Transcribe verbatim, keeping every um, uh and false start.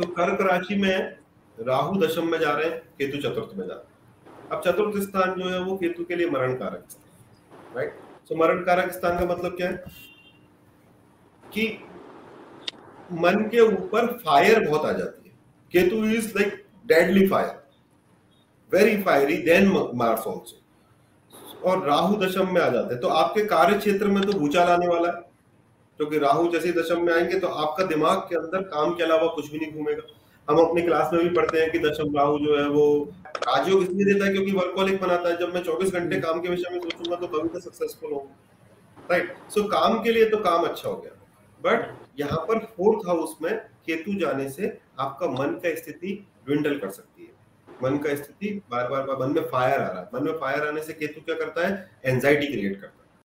तो कर्क राशि में राहु दशम में जा रहे हैं, केतु चतुर्थ में जा रहे हैं। अब चतुर्थ स्थान जो है वो केतु के लिए मरण कारक स्थान, राइट। सो मरण कारक स्थान का मतलब क्या है कि मन के ऊपर फायर बहुत आ जाती है। Ketu is like deadly fire, very fiery then Mars also, और राहु दशम में आ जाते हैं तो आपके कार्य क्षेत्र में तो भूचाल आने वाला है, क्योंकि तो राहु जैसे दशम में आएंगे तो आपका दिमाग के अंदर काम के अलावा कुछ भी नहीं घूमेगा। हम अपनी क्लास में भी पढ़ते हैं कि दशम राहु जो है वो राजयोग इसलिए देता है क्योंकि वर्कहोलिक बनाता है। जब मैं चौबीस घंटे काम के विषय में सोचूंगा तो कभी तो सक्सेसफुल होगा, राइट। सो काम के लिए तो काम अच्छा हो गया, बट यहाँ पर फोर्थ हाउस में केतु जाने से आपका मन का स्थिति ड्विंडल कर सकती है। मन का स्थिति बार बार बार मन में फायर आ रहा है, मन में फायर आने से केतु क्या करता है, एंजाइटी क्रिएट करता है।